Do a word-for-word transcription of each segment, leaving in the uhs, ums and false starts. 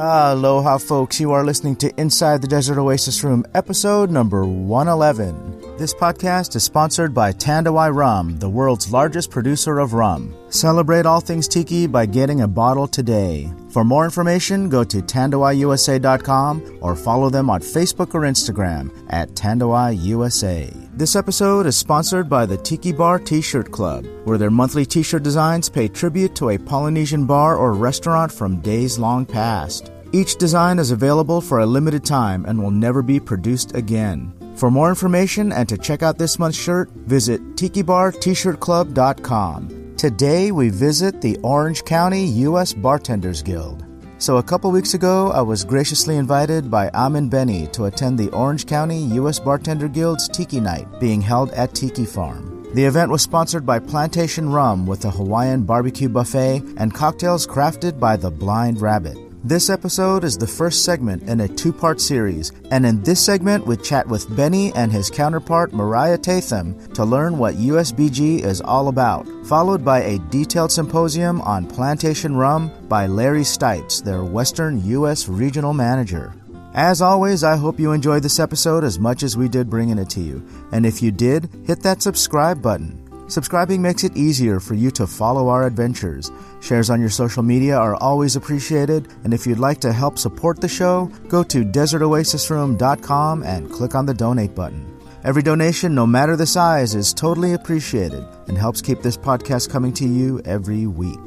Aloha, folks. You are listening to Inside the Desert Oasis Room, episode number one eleven. This podcast is sponsored by Tanduay Rum, the world's largest producer of rum. Celebrate all things tiki by getting a bottle today. For more information, go to Tanduay U S A dot com or follow them on Facebook or Instagram at Tanduay U S A. This episode is sponsored by the Tiki Bar T-Shirt Club, where their monthly t-shirt designs pay tribute to a Polynesian bar or restaurant from days long past. Each design is available for a limited time and will never be produced again. For more information and to check out this month's shirt, visit Tiki Bar T Shirt Club dot com. Today we visit the Orange County U S Bartenders Guild. So a couple weeks ago, I was graciously invited by Amin Benny to attend the Orange County U S Bartender Guild's Tiki Night being held at Tiki Farm. The event was sponsored by Plantation Rum with a Hawaiian barbecue buffet and cocktails crafted by the Blind Rabbit. This episode is the first segment in a two-part series, and in this segment we chat with Benny and his counterpart Mariah Tatham to learn what U S B G is all about, followed by a detailed symposium on plantation rum by Larry Steitz, their Western U S Regional Manager. As always, I hope you enjoyed this episode as much as we did bringing it to you, and if you did, hit that subscribe button. Subscribing makes it easier for you to follow our adventures. Shares on your social media are always appreciated, and if you'd like to help support the show, go to desert oasis room dot com and click on the donate button. Every donation, no matter the size, is totally appreciated and helps keep this podcast coming to you every week.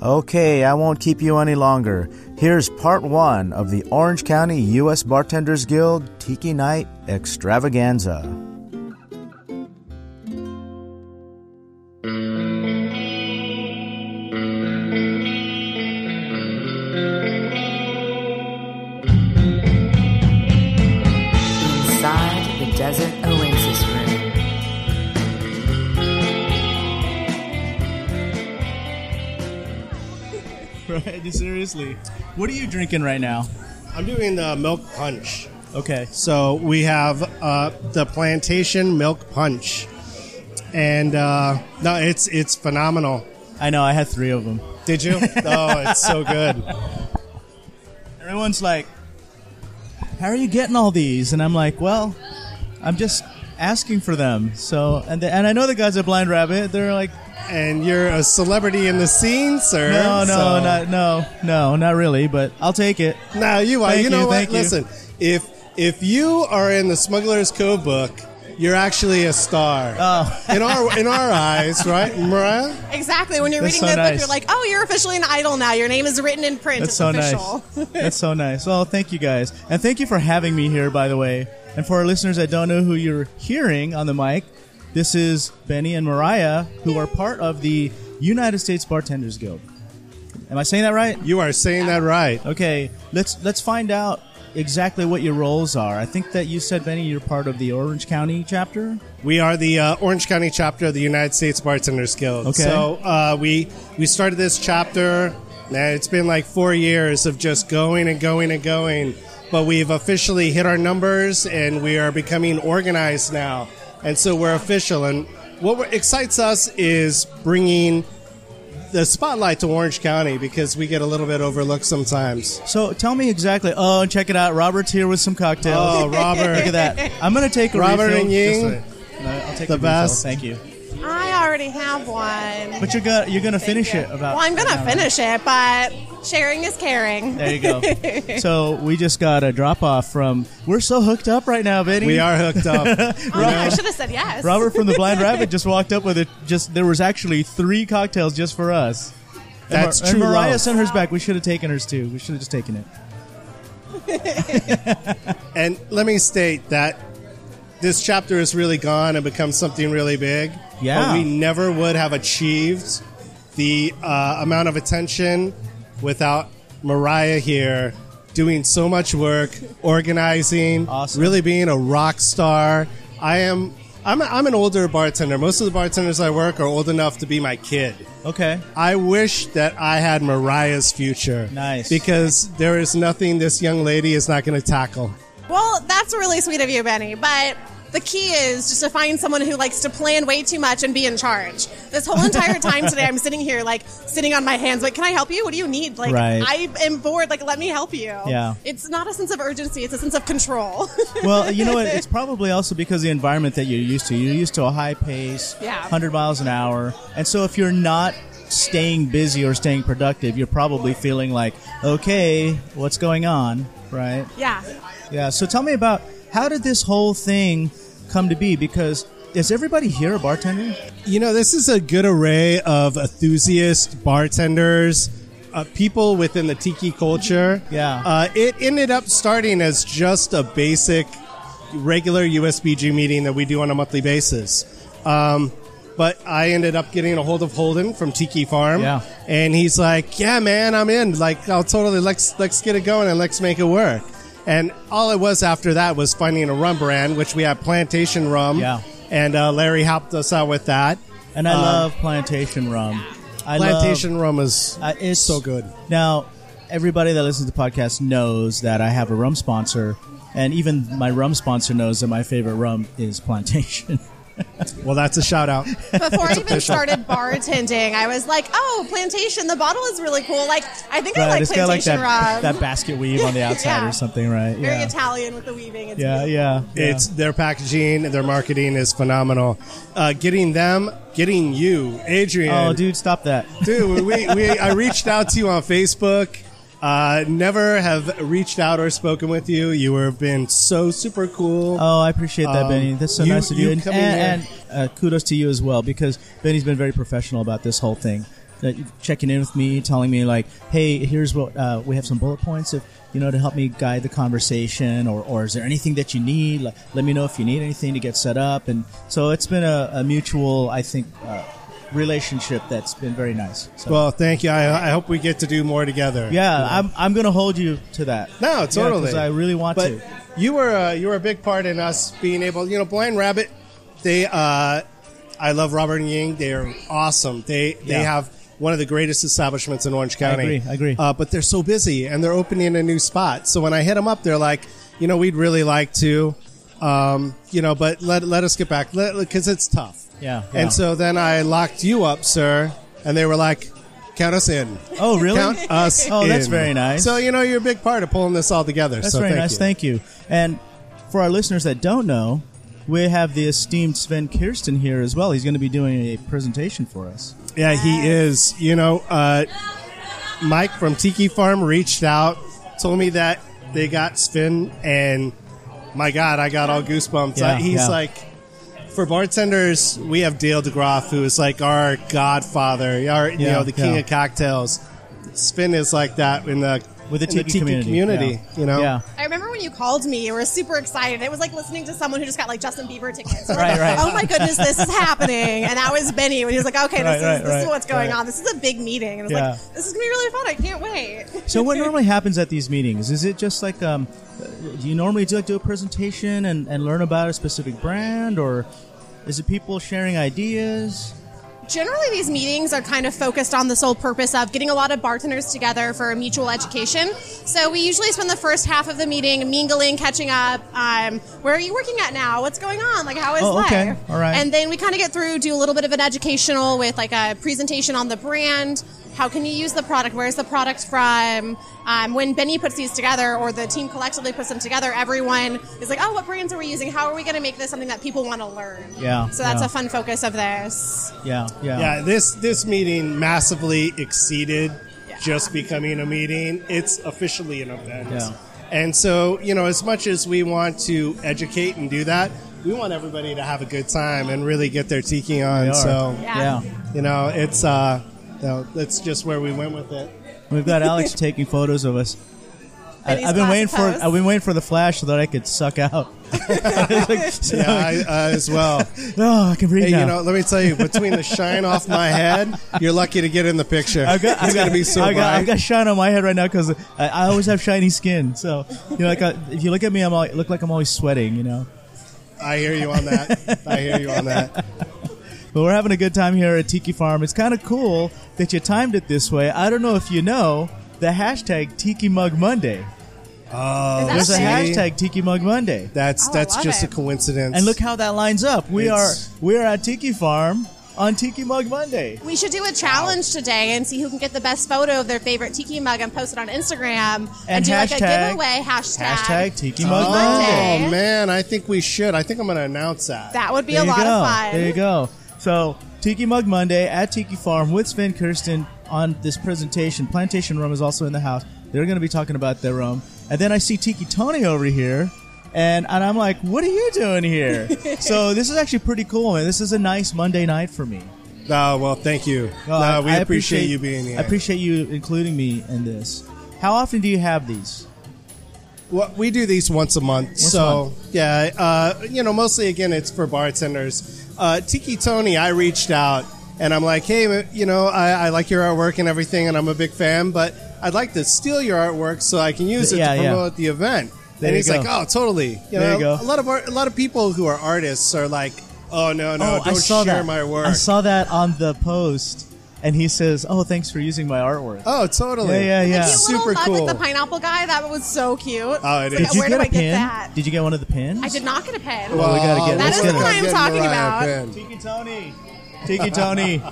Okay, I won't keep you any longer. Here's part one of the Orange County U S Bartenders Guild Tiki Night Extravaganza. Seriously, what are you drinking right now? I'm doing the milk punch. Okay, so we have uh, the plantation milk punch, and uh, no, it's it's phenomenal. I know. I had three of them. Did you? Oh, it's so good. Everyone's like, "How are you getting all these?" And I'm like, "Well, I'm just asking for them." So, and the, and I know the guys at Blind Rabbit. They're like. And you're a celebrity in the scene, sir. No, no, so. not, no, no, not really, but I'll take it. No, you are. Thank you know you, what? Thank Listen, you. if if you are in the Smuggler's Cove book, you're actually a star. Oh. in our in our eyes, right, Mariah? Exactly. When you're That's reading so the nice. book, you're like, oh, you're officially an idol now. Your name is written in print. That's it's so official. Nice. That's so nice. Well, thank you guys. And thank you for having me here, by the way. And for our listeners that don't know who you're hearing on the mic, this is Benny and Mariah, who are part of the United States Bartenders Guild. Am I saying that right? You are saying that right. Okay, let's let's find out exactly what your roles are. I think that you said, Benny, you're part of the Orange County chapter? We are the uh, Orange County chapter of the United States Bartenders Guild. Okay. So uh, we, we started this chapter, and it's been like four years of just going and going and going, but we've officially hit our numbers, and we are becoming organized now. And so we're official, and what excites us is bringing the spotlight to Orange County because we get a little bit overlooked sometimes. So tell me exactly. Oh, check it out. Robert's here with some cocktails. Oh, Robert. Look at that. I'm going to take a Robert refill. Robert and Ying. Just, uh, I'll take the a best. Refill. Thank you. I already have one. But you're gonna, you're going to finish you. it. About. Well, I'm going to finish it, but sharing is caring. There you go. So we just got a drop-off from... We're so hooked up right now, Vinny. We are hooked up. Oh, Robert, I should have said yes. Robert from the Blind Rabbit just walked up with it. Just There was actually three cocktails just for us. That's and Mar- true. And Mariah love. sent hers back. We should have taken hers, too. We should have just taken it. And let me state that this chapter has really gone and become something really big. Yeah. But we never would have achieved the uh, amount of attention without Mariah here doing so much work, organizing, awesome. really being a rock star. I am I'm a, I'm an older bartender. Most of the bartenders I work are old enough to be my kid. Okay. I wish that I had Mariah's future. Nice. Because there is nothing this young lady is not going to tackle. Well, that's really sweet of you, Benny, but The key is just to find someone who likes to plan way too much and be in charge. This whole entire time today, I'm sitting here, like, sitting on my hands, like, can I help you? What do you need? Like, right. I am bored. Like, let me help you. Yeah. It's not a sense of urgency. It's a sense of control. Well, you know what? It's probably also because of the environment that you're used to. You're used to a high pace, yeah. one hundred miles an hour. And so if you're not staying busy or staying productive, you're probably feeling like, okay, what's going on, right? Yeah. Yeah. So tell me about... how did this whole thing come to be? Because is everybody here a bartender? You know, this is a good array of enthusiast bartenders, uh, people within the tiki culture. Yeah. Uh, it ended up starting as just a basic, regular U S B G meeting that we do on a monthly basis. Um, but I ended up getting a hold of Holden from Tiki Farm. Yeah. And he's like, yeah, man, I'm in. Like, I'll totally, let's, let's get it going and let's make it work. And all it was after that was finding a rum brand, which we had Plantation Rum. Yeah. And uh, Larry helped us out with that. And I um, love Plantation Rum. I plantation love, Rum is uh, it's, so good. Now, everybody that listens to the podcast knows that I have a rum sponsor. And even my rum sponsor knows that my favorite rum is Plantation. Well, that's a shout out. Before I even started bartending, I was like, oh, Plantation, the bottle is really cool. Like, I think right, I like Plantation like that, rum. That basket weave on the outside yeah. or something, right? Very yeah. Italian with the weaving. It's yeah, yeah, yeah. It's their packaging, their marketing is phenomenal. Uh, getting them, getting you, Adrian. Oh, dude, stop that. Dude, we, we I reached out to you on Facebook. Uh, never have reached out or spoken with you. You have been so super cool. Oh, I appreciate that, um, Benny. That's so you, nice of you. you and and, and uh, kudos to you as well, because Benny's been very professional about this whole thing. Uh, checking in with me, telling me like, hey, here's what uh, we have some bullet points if you know to help me guide the conversation, or, or is there anything that you need? Like, let me know if you need anything to get set up. And so it's been a, a mutual, I think, uh, relationship that's been very nice. So. Well, thank you. I, I hope we get to do more together. Yeah, yeah. I'm I'm going to hold you to that. No, totally. Because yeah, I really want but to. You were uh, you were a big part in us being able. You know, Blind Rabbit. They, uh, I love Robert and Ying. They are awesome. They they yeah. have one of the greatest establishments in Orange County. I agree. I agree. Uh, but they're so busy and they're opening a new spot. So when I hit them up, they're like, you know, we'd really like to, um, you know, but let let us get back because it's tough. Yeah, yeah. And so then I locked you up, sir, and they were like, count us in. Oh, really? Count us in. Oh, that's very nice. So, you know, you're a big part of pulling this all together. That's so very thank nice. You. Thank you. And for our listeners that don't know, we have the esteemed Sven Kirsten here as well. He's going to be doing a presentation for us. Yeah, he is. You know, uh, Mike from Tiki Farm reached out, told me that they got Sven, and my God, I got all goosebumps. Yeah, He's yeah. like... for bartenders, we have Dale DeGroff, who is like our godfather, our, you yeah, know, the king yeah. of cocktails. Spin is like that in the with the tiki, the tiki community. community yeah. You know, yeah. I remember when you called me, you were super excited. It was like listening to someone who just got like Justin Bieber tickets. Right, like, right. Oh my goodness, this is happening! And that was Benny when he was like, "Okay, this right, is right, this right, is what's going right. on. This is a big meeting." And I was yeah. like, "This is gonna be really fun. I can't wait." So, what normally happens at these meetings? Is it just like? Um, Do you normally do, like, do a presentation and, and learn about a specific brand, or is it people sharing ideas? Generally, these meetings are kind of focused on the sole purpose of getting a lot of bartenders together for mutual education. So we usually spend the first half of the meeting mingling, catching up. Um, where are you working at now? What's going on? Like, how is oh, life? Okay. All right. And then we kind of get through, do a little bit of an educational with like a presentation on the brand. How can you use the product? Where's the product from? Um, when Benny puts these together, or the team collectively puts them together, everyone is like, oh, what brands are we using? How are we going to make this something that people want to learn? Yeah. So that's yeah. a fun focus of this. Yeah. Yeah. Yeah. This, this meeting massively exceeded yeah. just becoming a meeting. It's officially an event. Yeah. And so, you know, as much as we want to educate and do that, we want everybody to have a good time and really get their tiki on. So, yeah. yeah. You know, it's, uh, no, that's just where we went with it. We've got Alex taking photos of us. I, I've been waiting pose. for I've been waiting for the flash so that I could suck out. like, so yeah, I, uh, as well. No, oh, I can read hey, now. You know, let me tell you, between the shine off my head, you're lucky to get in the picture. I've got, I've got to be so I've got, I've got shine on my head right now because I, I always have shiny skin. So you know, like I, if you look at me, I'm all, look like I'm always sweating. You know. I hear you on that. I hear you on that. But we're having a good time here at Tiki Farm. It's kind of cool that you timed it this way. I don't know if you know the hashtag Tiki Mug Monday. Oh, there's a, a hashtag Tiki Mug Monday. That's oh, that's just it. a coincidence. And look how that lines up. We it's... are we're at Tiki Farm on Tiki Mug Monday. We should do a challenge wow. today and see who can get the best photo of their favorite Tiki Mug and post it on Instagram. And, and do hashtag, like a giveaway hashtag. Hashtag Tiki Mug oh, Monday. Oh, man. I think we should. I think I'm going to announce that. That would be there a lot go. of fun. There you go. So Tiki Mug Monday at Tiki Farm with Sven Kirsten on this presentation. Plantation Rum is also in the house. They're going to be talking about their rum. And then I see Tiki Tony over here. And and I'm like, what are you doing here? So this is actually pretty cool, man. This is a nice Monday night for me. Oh, well, thank you. Oh, no, I, we I appreciate, appreciate you being here. I appreciate you including me in this. How often do you have these? Well, we do these once a month. Once so, a month. yeah, uh, you know, mostly, again, it's for bartenders. Uh, Tiki Tony, I reached out, and I'm like, hey, you know, I, I like your artwork and everything, and I'm a big fan, but I'd like to steal your artwork so I can use it yeah, to promote yeah. the event. There and he's go. like, oh, totally. You there know, you go. A lot of art, a lot of people who are artists are like, oh, no, no, oh, don't share that. my work. I saw that on the post. And he says, oh, thanks for using my artwork. Oh, totally. Yeah, yeah, yeah. The cute Super little mug cool. with the pineapple guy, that was so cute. Oh, it is. Like, did you where get do a I pin? Get that? Did you get one of the pins? I did not get a pin. Well, well we gotta get That is the one I'm talking about. Tiki Tony. Tiki Tony.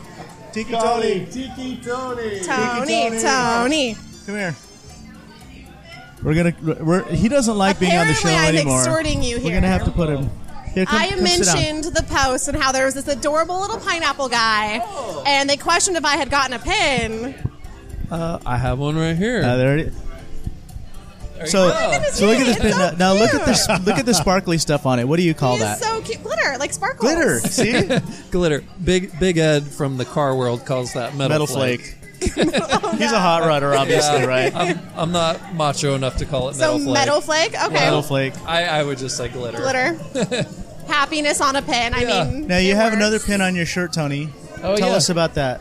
Tiki Tony. Tiki Tony. Tony. Tony. Come here. We're gonna. We're, he doesn't like Apparently, being on the show I'm anymore. Extorting you here. We're gonna have to put him. Here, come, I come mentioned the post and how there was this adorable little pineapple guy, oh. and they questioned if I had gotten a pin. Uh, I have one right here. Uh, there it is. There so, oh, so look at this pin. So now, now look at this. Look at the sparkly stuff on it. What do you call that? So cute, glitter, like sparkles. Glitter. See, glitter. Big Big Ed from the car world calls that metal, metal flake. flake. oh, He's a hot rodder, obviously, yeah, right? I'm, I'm not macho enough to call it metal so flake. So metal flake? Okay. Metal flake. I, I would just say glitter. Glitter. Happiness on a pin. Yeah. I mean, now you have works. another pin on your shirt, Tony. Oh, Tell yeah. us about that.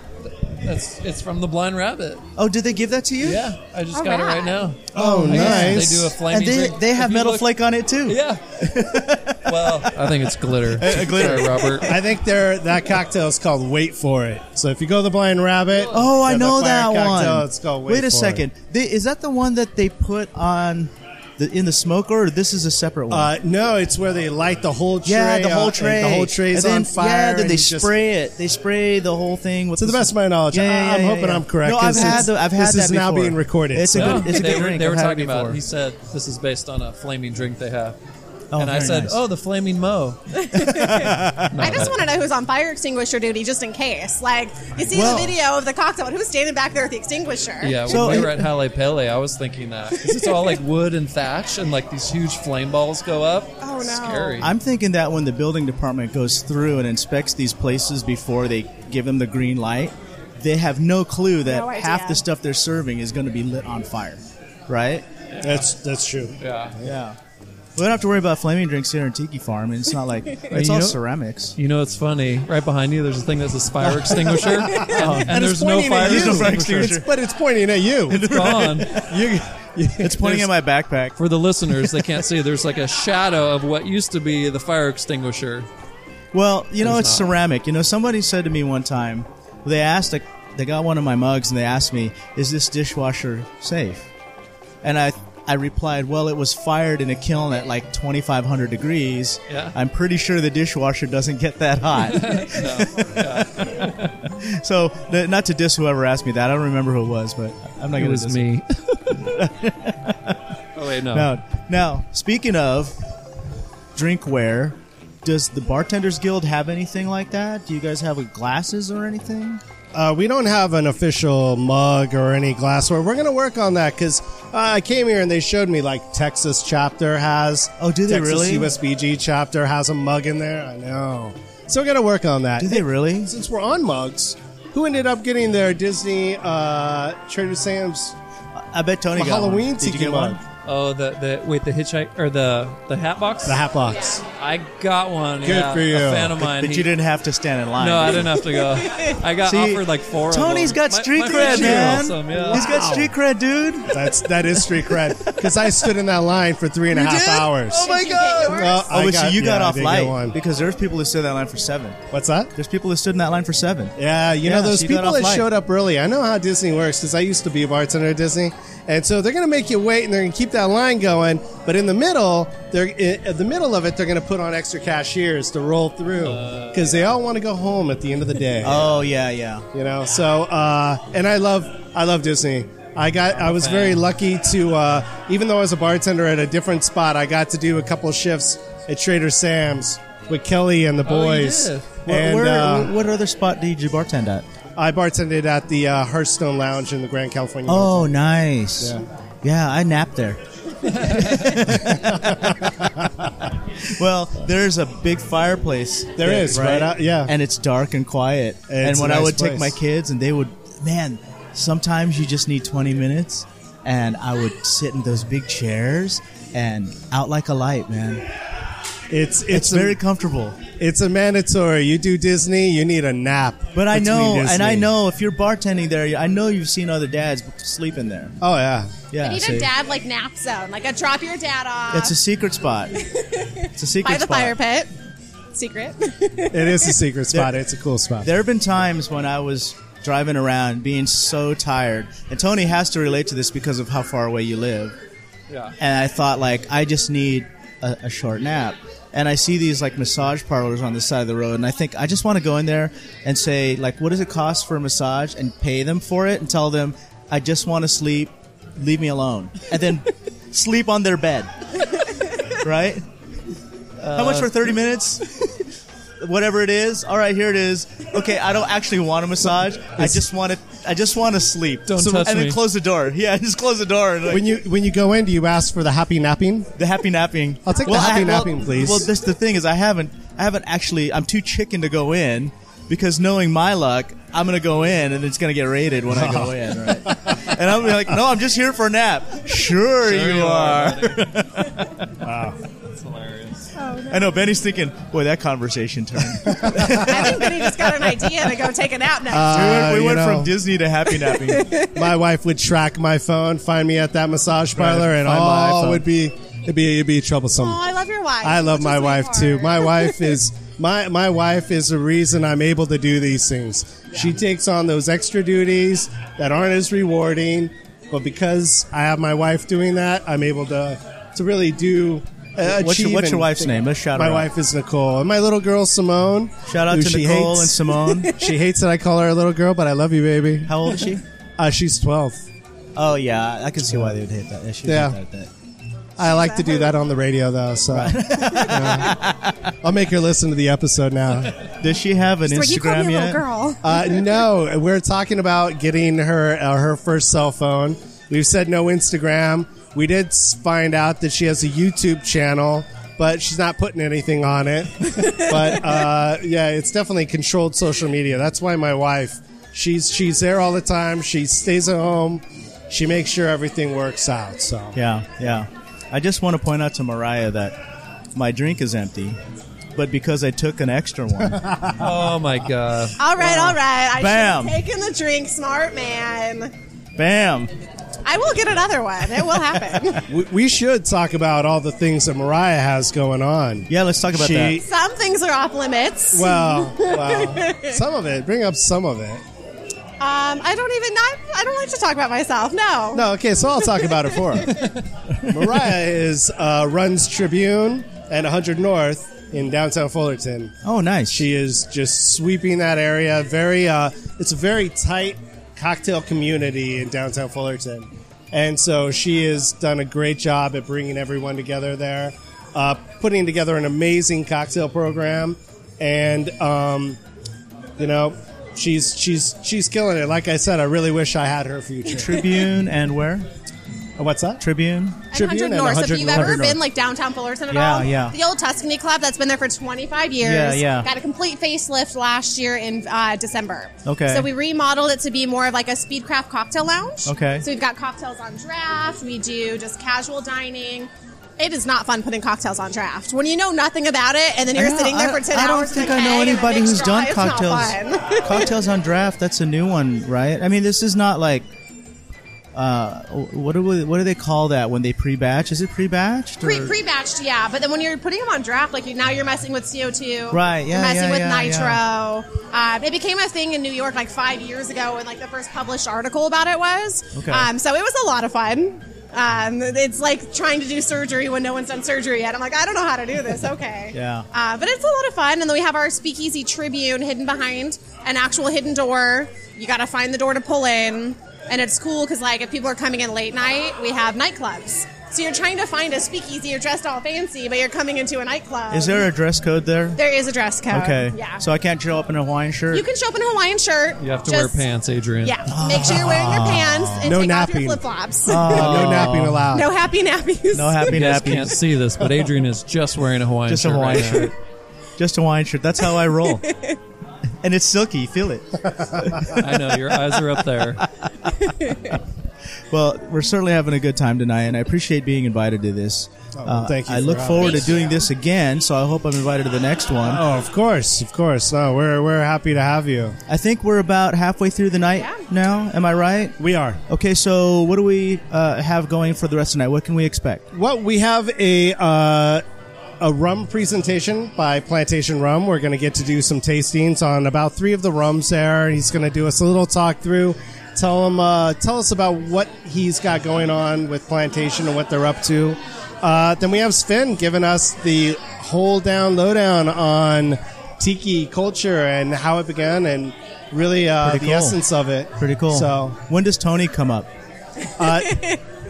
That's, it's from the Blind Rabbit. Oh, did they give that to you? Yeah, I just All got right. it right now. Oh, I nice. They do a flaming And they, drink. they have if metal look, flake on it, too. Yeah. Well, I think it's glitter. A, a glitter, Sorry, Robert. I think they're, that cocktail is called Wait For It. So if you go to the Blind Rabbit. Oh, I know that cocktail, one. It's called Wait, Wait a For second. It. They, is that the one that they put on... The, in the smoker, or this is a separate one? Uh, no, it's where they light the whole tray. Yeah, the whole tray. The whole tray's then, on fire. Yeah, then they spray just, it. They spray the whole thing. With to the, the best of my knowledge. Yeah, yeah, I'm yeah, hoping yeah. I'm correct. No, I've had, the, I've had that before. This is now being recorded. It's so. a good, it's a good they, drink. They were I've talking about it. He said, this is based on a flaming drink they have. Oh, and I said, nice. oh, the flaming mo. no, I just want to know who's on fire extinguisher duty, just in case. Like, you see well, the video of the cocktail, and who's standing back there with the extinguisher? Yeah, when so, we were at Halepele, I was thinking that. Because it's all, like, wood and thatch, and, like, these huge flame balls go up. Oh, it's no. scary. I'm thinking that when the building department goes through and inspects these places before they give them the green light, they have no clue that no half the stuff they're serving is going to be lit on fire. Right? Yeah. That's, that's true. Yeah. Yeah. We don't have to worry about flaming drinks here in Tiki Farm, and it's not like it's all know, ceramics. You know, it's funny. Right behind you, there's a thing that's a fire extinguisher, and, and there's no fire, there's no fire extinguisher. It's, but it's pointing at you. It's gone. you, you, it's pointing at my backpack. For the listeners, they can't see. There's like a shadow of what used to be the fire extinguisher. Well, you know, there's it's not. ceramic. You know, somebody said to me one time, they asked, a, they got one of my mugs, and they asked me, "Is this dishwasher safe?" And I. I replied, well, it was fired in a kiln at like twenty-five hundred degrees. Yeah. I'm pretty sure the dishwasher doesn't get that hot. no, so, not to diss whoever asked me that. I don't remember who it was, but I'm not going to diss. It was me. oh, wait, no. Now, now, speaking of drinkware, does the Bartenders Guild have anything like that? Do you guys have glasses or anything? Uh, we don't have an official mug or any glassware. We're going to work on that because uh, I came here and they showed me like Texas chapter has. Oh, do they Texas really? U S B G chapter has a mug in there. I know. So we're going to work on that. Do they really? And since we're on mugs, who ended up getting their Disney uh, Trader Sam's? I bet Tony got Halloween one. Did you get one? one? Oh, the, the wait, the hitchhike or the, the hat box? The hat box. Yeah. I got one. Good yeah, for you. A fan of mine. But, but he, you didn't have to stand in line. No, I didn't have to go. I got See, offered like four Tony's of them. Tony's got street my, my cred, man. Awesome, yeah. wow. He's got street cred, dude. That's, that is street cred. Because I stood in that line for three and a you half did? hours. Oh, my God. Well, oh, but got, so you got yeah, off light. Because there's people that stood in that line for seven. What's that? There's people that stood in that line for seven. Yeah, you yeah, know, those so you people that showed up early. I know how Disney works because I used to be a bartender at Disney. And so they're going to make you wait and they're going to keep that that line going, but in the middle, they're in the middle of it, they're going to put on extra cashiers to roll through because uh, yeah. they all want to go home at the end of the day. Oh yeah, yeah. You know, so uh, and I love I love Disney. I got I was very lucky to uh, even though I was a bartender at a different spot, I got to do a couple of shifts at Trader Sam's with Kelly and the boys. Oh, yeah. And where, uh, what other spot did you bartend at? I bartended at the uh, Hearthstone Lounge in the Grand California. Oh, Hotel. Nice. Yeah. yeah, I napped there. Well, there's a big fireplace. There that, is, right? right out, yeah. And it's dark and quiet. It's and when nice I would place. Take my kids and they would, man, sometimes you just need twenty minutes. And I would sit in those big chairs and out like a light, man. It's it's, it's a, very comfortable. It's a mandatory. You do Disney, you need a nap. But I know, Disney. and I know, if you're bartending there, I know you've seen other dads sleep in there. Oh yeah, yeah. I need so a dad like nap zone, like a drop your dad off. It's a secret spot. It's a secret spot. By the fire pit. Secret. It is a secret spot. There, it's a cool spot. There have been times when I was driving around, being so tired, and Tony has to relate to this because of how far away you live. Yeah. And I thought, like, I just need a, a short nap. And I see these, like, massage parlors on the side of the road, and I think I just want to go in there and say, like, what does it cost for a massage, and pay them for it and tell them, I just want to sleep, leave me alone. And then sleep on their bed. Right? Uh, How much for thirty minutes? Whatever it is. All right, here it is. Okay, I don't actually want a massage. I just want to I just want to sleep. Don't so, touch and me. And then close the door. Yeah, just close the door. And like, when you when you go in, do you ask for the happy napping? The happy napping. I'll take well, the happy I, napping, well, please. Well, this the thing is, I haven't I haven't actually. I'm too chicken to go in because knowing my luck, I'm gonna go in and it's gonna get raided when oh. I go in, right? And I'm like, no, I'm just here for a nap. Sure, sure you, you are. are. Wow, that's hilarious. Oh, no. I know Benny's thinking, boy, that conversation turned. I think Benny just got an idea to go take a nap next. Uh, we went, we went know, from Disney to happy napping. My wife would track my phone, find me at that massage parlor, right, and all would be it'd be it'd be troublesome. Oh, I love your wife. I love my wife hard. too. My wife is. My my wife is the reason I'm able to do these things. Yeah. She takes on those extra duties that aren't as rewarding, but because I have my wife doing that, I'm able to to really do. Uh, what's, your, what's your wife's thing. name? Let's shout my her out. My wife is Nicole, and my little girl Simone. Shout out to Nicole hates. and Simone. She hates that I call her a little girl, but I love you, baby. How old is she? Uh, she's twelve. Oh yeah, I can see why they would hate that. Yeah, she yeah. hate that. I like to do that on the radio, though, so right. you know, I'll make her listen to the episode now. Does she have an She's Instagram like, you call me yet? A little girl. Uh, no, we're talking about getting her uh, her first cell phone. We've said no Instagram. We did find out that she has a YouTube channel, but she's not putting anything on it. But uh, yeah, it's definitely controlled social media. That's why my wife, she's she's there all the time. She stays at home. She makes sure everything works out. So yeah, yeah. I just want to point out to Mariah that my drink is empty, but because I took an extra one. Oh, my God. All right, wow. all right. I Bam. should have taken the drink, smart man. Bam. I will get another one. It will happen. we, we should talk about all the things that Mariah has going on. Yeah, let's talk about she, that. Some things are off limits. Well, well, some of it. Bring up some of it. Um, I don't even not. I don't like to talk about myself. No. No. Okay. So I'll talk about it for her. Mariah is uh, runs Tribune and one hundred North in downtown Fullerton. Oh, nice. She is just sweeping that area. Very. Uh, it's a very tight cocktail community in downtown Fullerton, and so she has done a great job at bringing everyone together there, uh, putting together an amazing cocktail program, and um, you know. She's she's she's killing it. Like I said, I really wish I had her future. Tribune and where? Oh, what's that? Tribune. Tribune and one hundred North. So if you've ever been like downtown Fullerton at yeah, all, yeah. the old Tuscany Club that's been there for twenty-five years, yeah, yeah. got a complete facelift last year in uh, December. Okay. So we remodeled it to be more of like a Speedcraft cocktail lounge. Okay. So we've got cocktails on draft. We do just casual dining. It is not fun putting cocktails on draft when you know nothing about it, and then you're know, sitting there I, for ten hours. I don't hours think I know anybody who's straw. done cocktails. Cocktails on draft. That's a new one, right? I mean, this is not like uh, what do we, what do they call that when they pre-batch? Is it pre-batched? Pre pre-batched, yeah. But then when you're putting them on draft, like you, now you're messing with C O two, right? Yeah, you're messing yeah, with yeah, nitro. Yeah. Uh, it became a thing in New York like five years ago, when like the first published article about it was. Okay. Um, so it was a lot of fun. Um, it's like trying to do surgery when no one's done surgery yet. I'm like, I don't know how to do this. Okay. Yeah. Uh, but it's a lot of fun. And then we have our speakeasy Tribune hidden behind an actual hidden door. You got to find the door to pull in. And it's cool because, like, if people are coming in late night, we have nightclubs. So you're trying to find a speakeasy. You're dressed all fancy, but you're coming into a nightclub. Is there a dress code there? There is a dress code. Okay. Yeah. So I can't show up in a Hawaiian shirt? You can show up in a Hawaiian shirt. You have to just wear pants, Adrian. Yeah. Oh. Make sure you're wearing your pants and no take napping. Off your flip-flops. Oh. No napping allowed. No happy nappies. No happy nappies. You guys can't see this, but Adrian is just wearing a Hawaiian just shirt. Just a Hawaiian right shirt. Just a Hawaiian shirt. That's how I roll. And it's silky. You feel it. I know. Your eyes are up there. Well, we're certainly having a good time tonight, and I appreciate being invited to this. Oh, well, uh, thank you. I look forward to doing this again, so I hope I'm invited to the next one. Oh, of course, of course. Oh, we're we're happy to have you. I think we're about halfway through the night yeah. now. Am I right? We are. Okay, so what do we uh, have going for the rest of the night? What can we expect? Well, we have a uh, a rum presentation by Plantation Rum. We're going to get to do some tastings on about three of the rums there. He's going to do us a little talk through. Tell him, uh, tell us about what he's got going on with Plantation and what they're up to. Uh, then we have Sven giving us the whole down lowdown on tiki culture and how it began and really uh, the cool. essence of it. Pretty cool. So, when does Tony come up? Uh,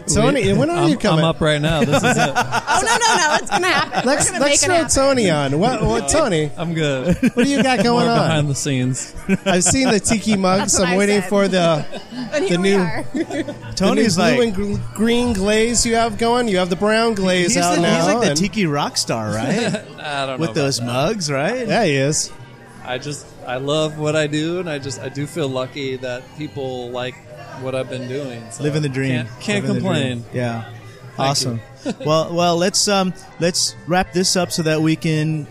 Tony, when are I'm, you coming? I'm up right now. This is it. Oh no, no, no! It's gonna happen. Let's gonna let's throw Tony on. What, what, Tony? I'm good. What do you got going More on behind the scenes? I've seen the tiki mugs. That's I'm waiting said. for the but the new Tony's the new like blue and green glaze you have going. You have the brown glaze he's out the, now. He's like the tiki rock star, right? I don't know with those that. mugs, right? Yeah, he is. I just I love what I do, and I just I do feel lucky that people like what I've been doing. So living the dream. Can't, can't complain. Dream. Yeah. Thank awesome. well, well, let's um, let's wrap this up so that we can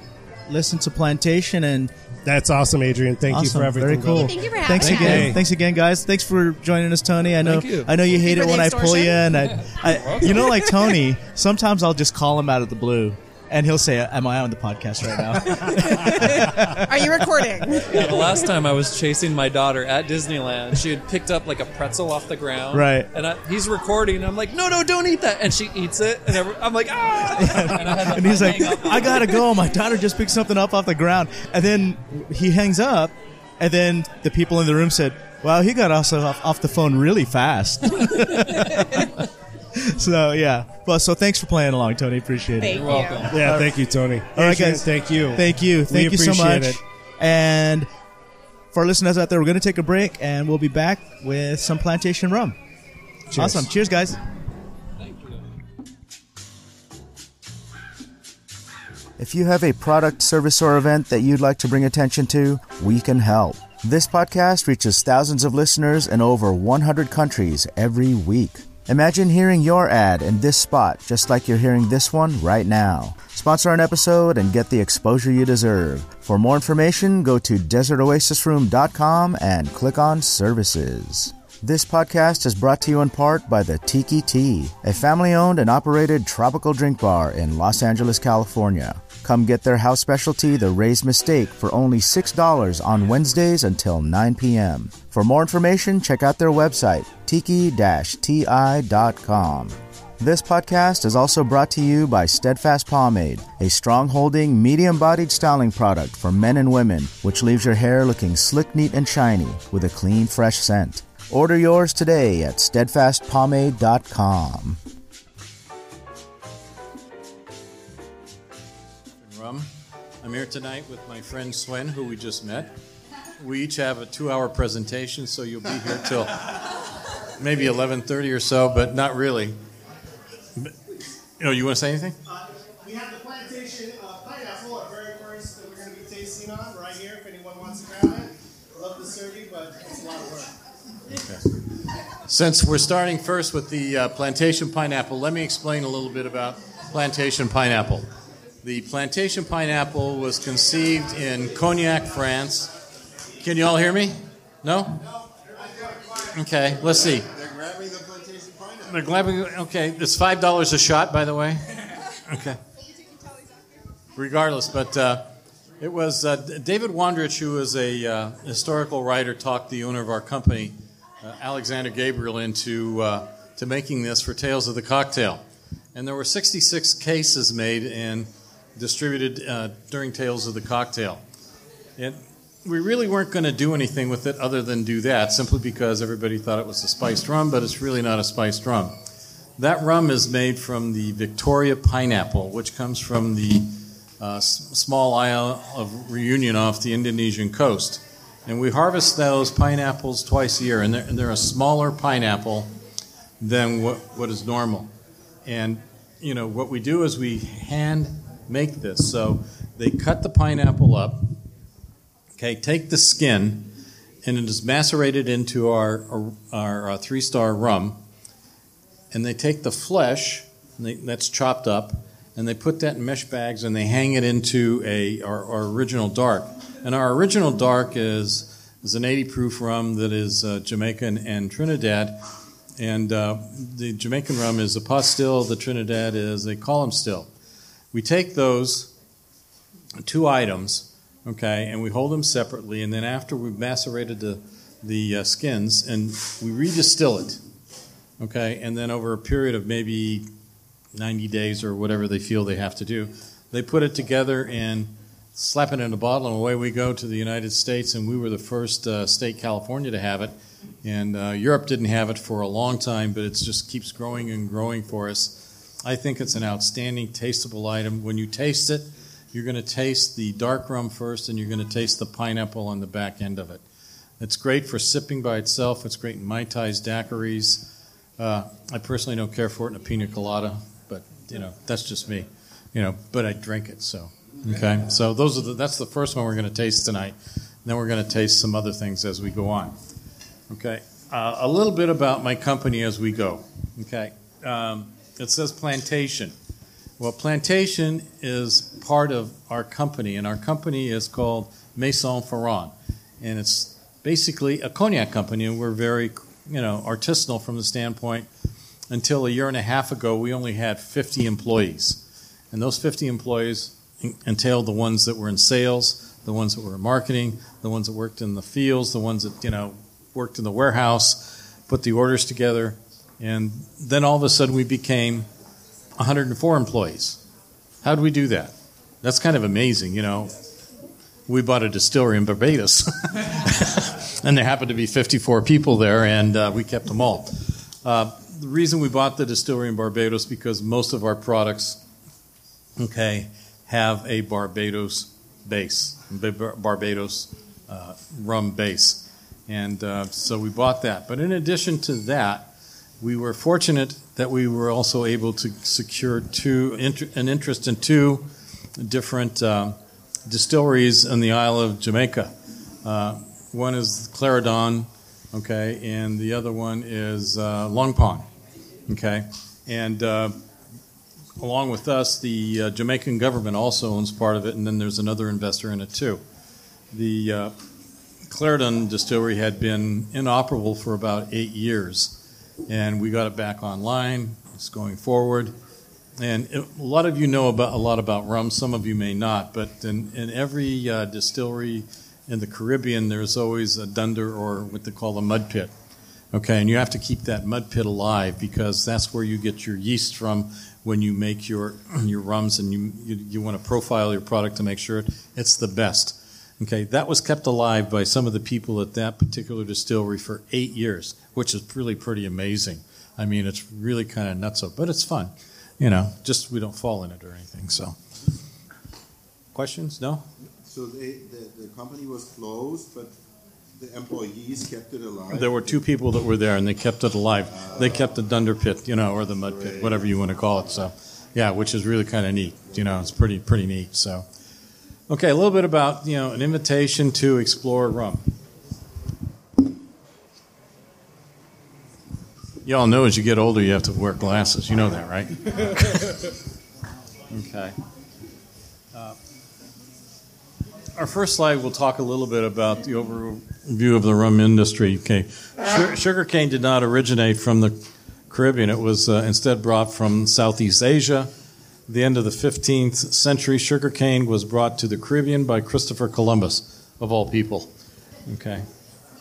listen to Plantation. And that's awesome, Adrian. Thank awesome. you for everything. Very cool. Thank you for having Thanks us. again. Hey. Thanks again, guys. Thanks for joining us, Tony. I know Thank you. I know you hate it when extortion. I pull you in. I, I you know, like Tony, sometimes I'll just call him out of the blue. And he'll say, am I on the podcast right now? Are you recording? Yeah, the last time I was chasing my daughter at Disneyland, she had picked up like a pretzel off the ground. Right. And I, he's recording. And I'm like, no, no, don't eat that. And she eats it. And every, I'm like, ah. Yeah. And, I had and he's like, I got to go. My daughter just picked something up off the ground. And then he hangs up. And then the people in the room said, wow, he got also off, off the phone really fast. So, yeah. Well, so thanks for playing along, Tony. Appreciate it. Thank You're welcome. You. Yeah, thank you, Tony. All right, guys. Thank you. Thank you. Thank we you so much. It. And for our listeners out there, we're going to take a break, and we'll be back with some Plantation Rum. Cheers. Awesome. Cheers, guys. Thank you. If you have a product, service, or event that you'd like to bring attention to, we can help. This podcast reaches thousands of listeners in over one hundred countries every week. Imagine hearing your ad in this spot, just like you're hearing this one right now. Sponsor an episode and get the exposure you deserve. For more information, go to desert oasis room dot com and click on Services. This podcast is brought to you in part by the Tiki Tea, a family-owned and operated tropical drink bar in Los Angeles, California. Come get their house specialty, the Raised Mistake, for only six dollars on Wednesdays until nine p.m. For more information, check out their website, tiki dash t i dot com. This podcast is also brought to you by Steadfast Pomade, a strong-holding, medium-bodied styling product for men and women, which leaves your hair looking slick, neat, and shiny with a clean, fresh scent. Order yours today at steadfast pomade dot com. I'm here tonight with my friend Sven, who we just met. We each have a two-hour presentation, so you'll be here till maybe eleven thirty or so, but not really. But, you know, you want to say anything? Uh, we have the Plantation uh, pineapple, our very first that we're going to be tasting on right here. If anyone wants to grab it, I'd love to serve you, but it's a lot of work. Okay. Since we're starting first with the uh, Plantation pineapple, let me explain a little bit about Plantation pineapple. The Plantation pineapple was conceived in Cognac, France. Can you all hear me? No? Okay, let's see. They're grabbing the Plantation pineapple. They're grabbing, okay, it's five dollars a shot, by the way. Okay. Regardless, but uh, it was uh, David Wandrich, who is a uh, historical writer, talked the owner of our company, uh, Alexander Gabriel, into uh, to making this for Tales of the Cocktail. And there were sixty-six cases made and distributed uh, during Tales of the Cocktail. And we really weren't going to do anything with it other than do that, simply because everybody thought it was a spiced rum, but it's really not a spiced rum. That rum is made from the Victoria pineapple, which comes from the uh, small isle of Reunion off the Indonesian coast. And we harvest those pineapples twice a year, and they're, and they're a smaller pineapple than what, what is normal. And, you know, what we do is we hand make this. So they cut the pineapple up, okay, take the skin, and it is macerated into our, our, our, our three-star rum. And they take the flesh, and they, that's chopped up, and they put that in mesh bags, and they hang it into a our, our original dark. And our original dark is is an eighty proof rum that is uh, Jamaican and Trinidad. And uh, the Jamaican rum is a pot still, the Trinidad is a column still. We take those two items, okay, and we hold them separately, and then after we've macerated the, the uh, skins, and we redistill it. Okay, and then over a period of maybe ninety days or whatever they feel they have to do, they put it together and slap it in a bottle, and away we go to the United States, and we were the first uh, state, California, to have it. And uh, Europe didn't have it for a long time, but it just keeps growing and growing for us. I think it's an outstanding, tastable item. When you taste it, you're going to taste the dark rum first, and you're going to taste the pineapple on the back end of it. It's great for sipping by itself. It's great in Mai Tais, daiquiris. Uh, I personally don't care for it in a pina colada, but you know that's just me. You know, but I drink it. So okay, so those are the, that's the first one we're going to taste tonight. And then we're going to taste some other things as we go on. Okay, uh, a little bit about my company as we go. Okay, um, it says Plantation. Well, Plantation is part of our company, and our company is called Maison Ferrand, and it's basically a cognac company, and we're very you know, artisanal from the standpoint. Until a year and a half ago, we only had fifty employees. And those fifty employees entailed the ones that were in sales, the ones that were in marketing, the ones that worked in the fields, the ones that, you know, worked in the warehouse, put the orders together. And then all of a sudden we became one hundred four employees. How did we do that? That's kind of amazing, you know. We bought a distillery in Barbados. And there happened to be fifty-four people there, and uh, we kept them all. Uh, the reason we bought the distillery in Barbados because most of our products, okay, have a Barbados base, Bar- Barbados uh, rum base. And uh, so we bought that. But in addition to that, we were fortunate that we were also able to secure two inter- an interest in two different uh, distilleries on the Isle of Jamaica. Uh, One is Clarendon, okay, and the other one is uh, Long Pond, okay. And uh, along with us, the uh, Jamaican government also owns part of it, and then there's another investor in it too. The uh, Clarendon distillery had been inoperable for about eight years, and we got it back online. It's going forward. And it, a lot of you know about a lot about rum. Some of you may not, but in, in every uh, distillery in the Caribbean, there's always a dunder or what they call a mud pit, okay? And you have to keep that mud pit alive because that's where you get your yeast from when you make your your rums, and you, you, you want to profile your product to make sure it's the best, okay? That was kept alive by some of the people at that particular distillery for eight years, which is really pretty amazing. I mean, it's really kind of nutso, but it's fun, you know, just we don't fall in it or anything, so. Questions? No? So they, the, the company was closed, but the employees kept it alive? There were two people that were there, and they kept it alive. Uh, they kept the dunder pit, you know, or the mud pit, whatever you want to call it. So, yeah, which is really kind of neat. You know, it's pretty pretty neat. So, okay, a little bit about, you know, an invitation to explore rum. Y'all know as you get older you have to wear glasses. You know that, right? Okay. Uh, Our first slide, we'll talk a little bit about the overview of the rum industry. Okay, sugarcane did not originate from the Caribbean. It was uh, instead brought from Southeast Asia. At the end of the fifteenth century, sugarcane was brought to the Caribbean by Christopher Columbus, of all people. Okay,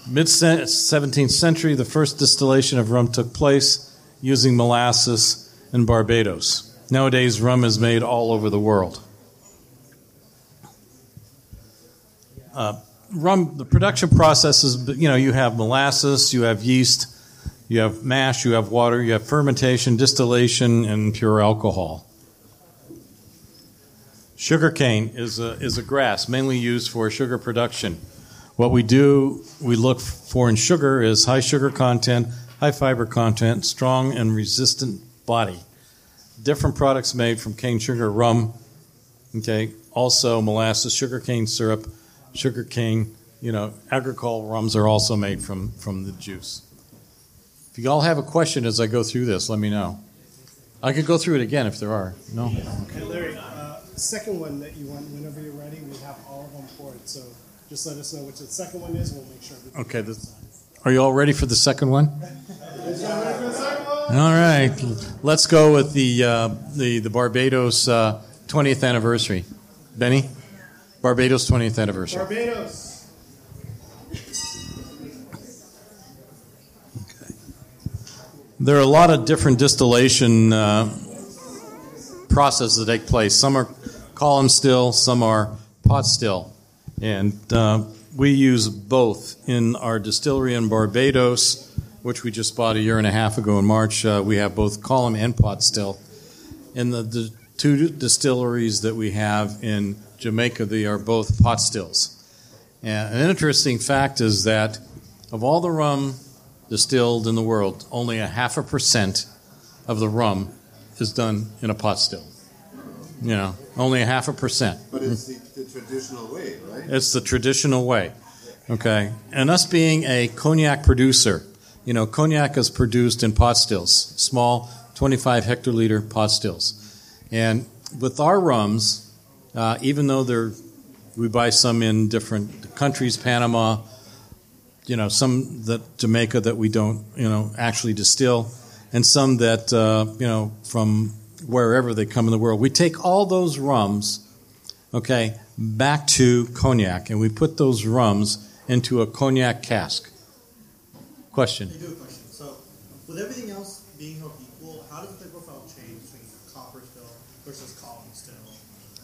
mid-seventeenth century, the first distillation of rum took place using molasses in Barbados. Nowadays, rum is made all over the world. Uh, rum, the production process is, you know, you have molasses, you have yeast, you have mash, you have water, you have fermentation, distillation, and pure alcohol. Sugarcane is a, is a grass mainly used for sugar production. What we do, we look for in sugar is high sugar content, high fiber content, strong and resistant body. Different products made from cane sugar, rum, okay, also molasses, sugarcane syrup, sugarcane, you know, agricultural rums are also made from, from the juice. If you all have a question as I go through this, let me know. I could go through it again if there are. No? Okay. Larry, uh, the second one that you want, whenever you're ready, we have all of them for it, so just let us know which the second one is, we'll make sure. Okay, this, are you all ready for the second one? All right, let's go with the uh, the, the Barbados uh, twentieth anniversary. Benny? Barbados twentieth anniversary. Barbados. Okay. There are a lot of different distillation uh, processes that take place. Some are column still, some are pot still. And uh, we use both in our distillery in Barbados, which we just bought a year and a half ago in March. Uh, we have both column and pot still. And the, the two distilleries that we have in Jamaica, they are both pot stills. And an interesting fact is that of all the rum distilled in the world, only a half a percent of the rum is done in a pot still. You know, only a half a percent. But it's the, the traditional way, right? It's the traditional way, okay? And us being a cognac producer, you know, cognac is produced in pot stills, small twenty-five hectoliter pot stills. And with our rums, uh, even though they're, we buy some in different countries, Panama, you know, some that Jamaica that we don't, you know, actually distill, and some that, uh, you know, from wherever they come in the world. We take all those rums, okay, back to cognac, and we put those rums into a cognac cask. Question. I do have a question. So, with everything else being held equal, how does the profile change between copper still versus column still?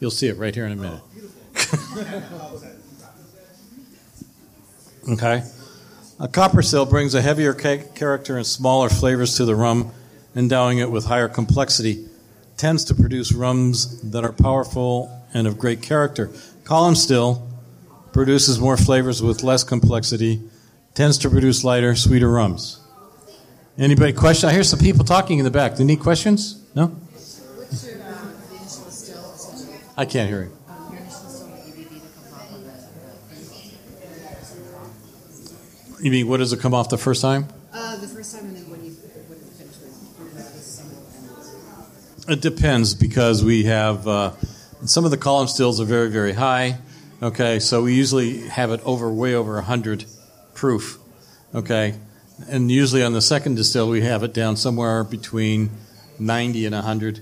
You'll see it right here in a minute. Oh, beautiful. Okay. A copper still brings a heavier ca- character and smaller flavors to the rum, endowing it with higher complexity. Tends to produce rums that are powerful and of great character. Column still produces more flavors with less complexity. Tends to produce lighter, sweeter rums. Anybody question? I hear some people talking in the back. Any questions? No? What's your um, initial still? I can't hear you. Um, your initial still would be to come off of that, that. You mean, what does it come off the first time? Uh, the first time, and then when you when it finishes. It depends, because we have uh, some of the column stills are very, very high. Okay, so we usually have it over way over one hundred proof, okay, and usually on the second distill we have it down somewhere between ninety and one hundred,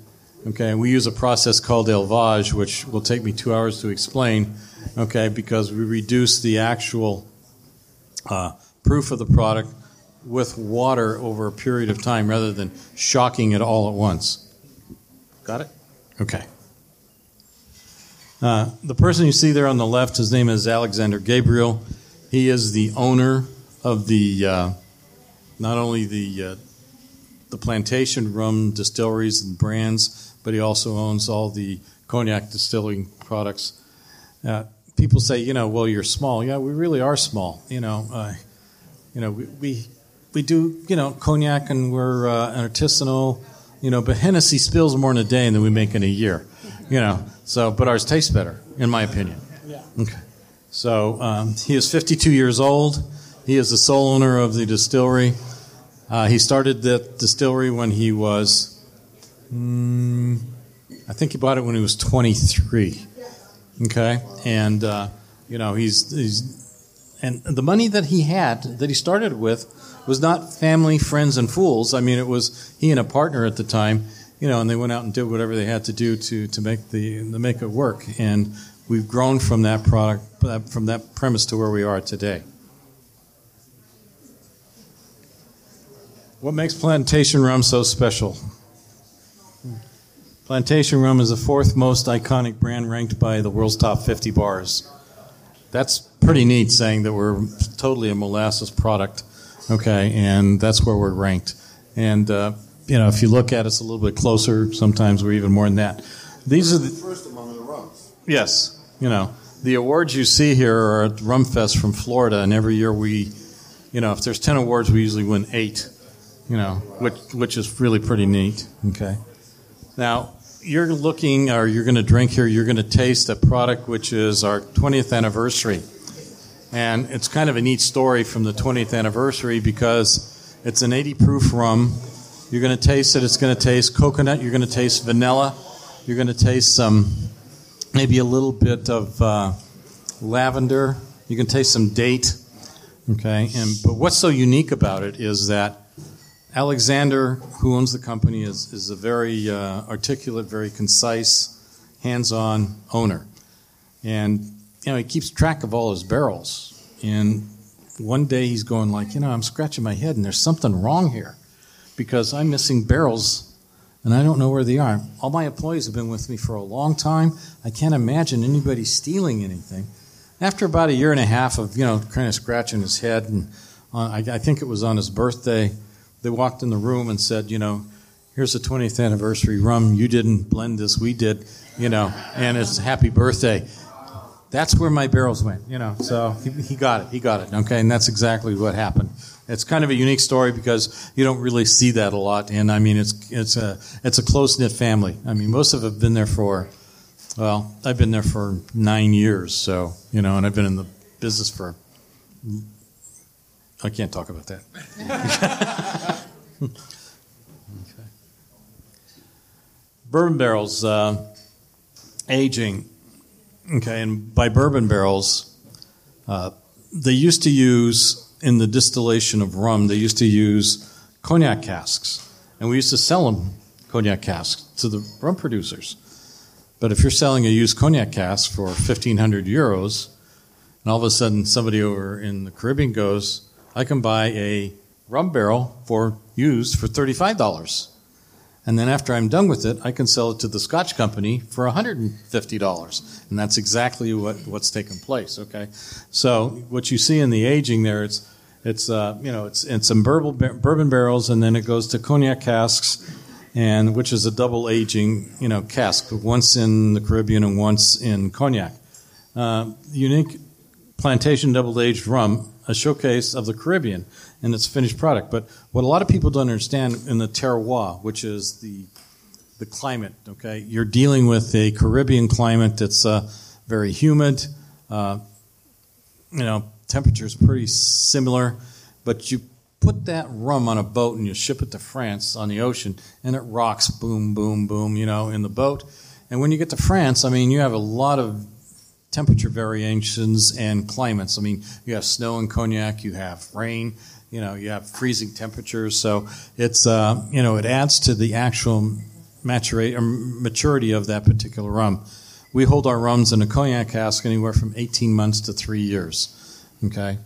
okay, and we use a process called élevage, which will take me two hours to explain, okay, because we reduce the actual uh, proof of the product with water over a period of time rather than shocking it all at once. Got it? Okay. Uh, the person you see there on the left, his name is Alexander Gabriel. He is the owner of the uh, not only the uh, the Plantation Rum distilleries and brands, but he also owns all the cognac distilling products. Uh, people say, you know, well, you're small. Yeah, we really are small. You know, uh, you know, we, we we do, you know, cognac, and we're uh, an artisanal. You know, but Hennessy spills more in a day than we make in a year. You know, so but ours tastes better, in my opinion. Yeah. Okay. So um, he is fifty-two years old. He is the sole owner of the distillery. Uh, he started the distillery when he was, um, I think he bought it when he was twenty-three. Okay, and uh, you know he's he's, and the money that he had that he started with was not family, friends, and fools. I mean, it was he and a partner at the time. You know, and they went out and did whatever they had to do to to make the to make it work. And we've grown from that product, from that premise to where we are today. What makes plantation rum so special? Plantation rum is the fourth most iconic brand ranked by the world's top fifty bars. That's pretty neat, saying that we're totally a molasses product, okay, and that's where we're ranked. And, uh, you know, if you look at us a little bit closer, sometimes we're even more than that. These are the first among the rums. Yes. You know, the awards you see here are at Rum Fest from Florida, and every year we, you know, if there's ten awards, we usually win eight, you know, which which is really pretty neat, okay. Now, you're looking, or you're going to drink here, you're going to taste a product which is our twentieth anniversary. And it's kind of a neat story from the twentieth anniversary because it's an eighty proof rum. You're going to taste it. It's going to taste coconut. You're going to taste vanilla. You're going to taste some, maybe a little bit of uh, lavender. You can taste some date. Okay. And but what's so unique about it is that Alexander, who owns the company, is, is a very uh, articulate, very concise, hands-on owner. And, you know, he keeps track of all his barrels. And one day he's going like, you know, I'm scratching my head and there's something wrong here because I'm missing barrels and I don't know where they are. All my employees have been with me for a long time. I can't imagine anybody stealing anything. After about a year and a half of, you know, kind of scratching his head, and uh, I, I think it was on his birthday, they walked in the room and said, you know, here's the twentieth anniversary rum. You didn't blend this. We did, you know, and it's happy birthday. That's where my barrels went, you know. So he, he got it. He got it. Okay, and that's exactly what happened. It's kind of a unique story because you don't really see that a lot. And, I mean, it's it's a it's a close-knit family. I mean, most of them have been there for, well, I've been there for nine years. So, you know, and I've been in the business for, I can't talk about that. Okay. Bourbon barrels, uh, aging. Okay, and by bourbon barrels, uh, they used to use, in the distillation of rum, they used to use cognac casks. And we used to sell them cognac casks to the rum producers. But if you're selling a used cognac cask for fifteen hundred euros, and all of a sudden somebody over in the Caribbean goes, I can buy a rum barrel for used for thirty-five dollars. And then after I'm done with it, I can sell it to the Scotch company for one hundred fifty dollars. And that's exactly what, what's taken place, okay? So what you see in the aging there, it's, it's uh, you know, it's, it's some bourbon, bourbon barrels, and then it goes to cognac casks, and which is a double aging, you know, cask, once in the Caribbean and once in cognac. Uh, unique plantation double-aged rum, a showcase of the Caribbean and its finished product. But what a lot of people don't understand in the terroir, which is the the climate, okay? You're dealing with a Caribbean climate that's uh, very humid. Uh, you know, temperature's pretty similar. But you put that rum on a boat and you ship it to France on the ocean, and it rocks, boom, boom, boom, you know, in the boat. And when you get to France, I mean, you have a lot of temperature variations and climates. I mean, you have snow in cognac, you have rain, you know, you have freezing temperatures. So it's, uh, you know, it adds to the actual maturate, or maturity of that particular rum. We hold our rums in a cognac cask anywhere from eighteen months to three years. Okay.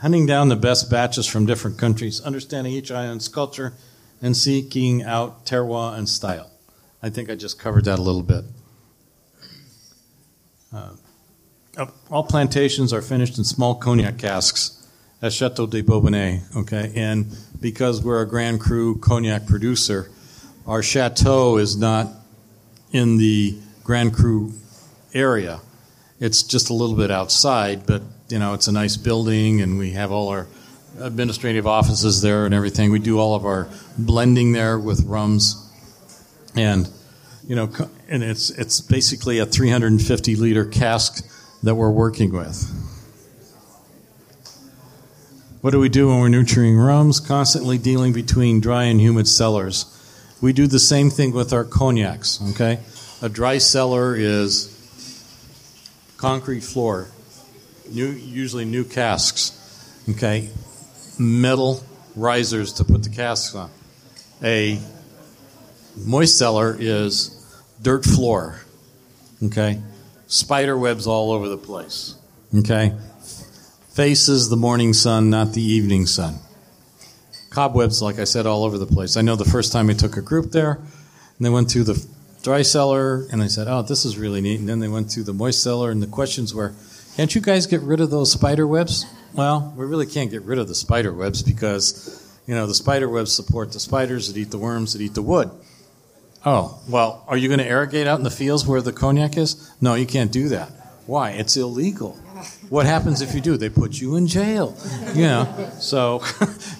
Hunting down the best batches from different countries, understanding each island's culture, and seeking out terroir and style. I think I just covered that a little bit. Uh, all plantations are finished in small cognac casks at Chateau de Bourbonnais, okay? And because we're a Grand Cru cognac producer, our chateau is not in the Grand Cru area. It's just a little bit outside, but, you know, it's a nice building, and we have all our administrative offices there and everything. We do all of our blending there with rums, and you know, and it's it's basically a three hundred fifty liter cask that we're working with. What do we do when we're nurturing rums? Constantly dealing between dry and humid cellars. We do the same thing with our cognacs, okay? A dry cellar is concrete floor, new, usually new casks, okay? Metal risers to put the casks on. A moist cellar is dirt floor, okay? Spider webs all over the place, okay? Faces the morning sun, not the evening sun, cobwebs, like I said, all over the place. I know the first time we took a group there, and they went to the dry cellar, and they said, oh, this is really neat. And then they went to the moist cellar, and the questions were, can't you guys get rid of those spider webs? Well, we really can't get rid of the spider webs because, you know, the spider webs support the spiders that eat the worms that eat the wood. Oh, well, are you going to irrigate out in the fields where the cognac is? No, you can't do that. Why? It's illegal. What happens if you do? They put you in jail. You know, so,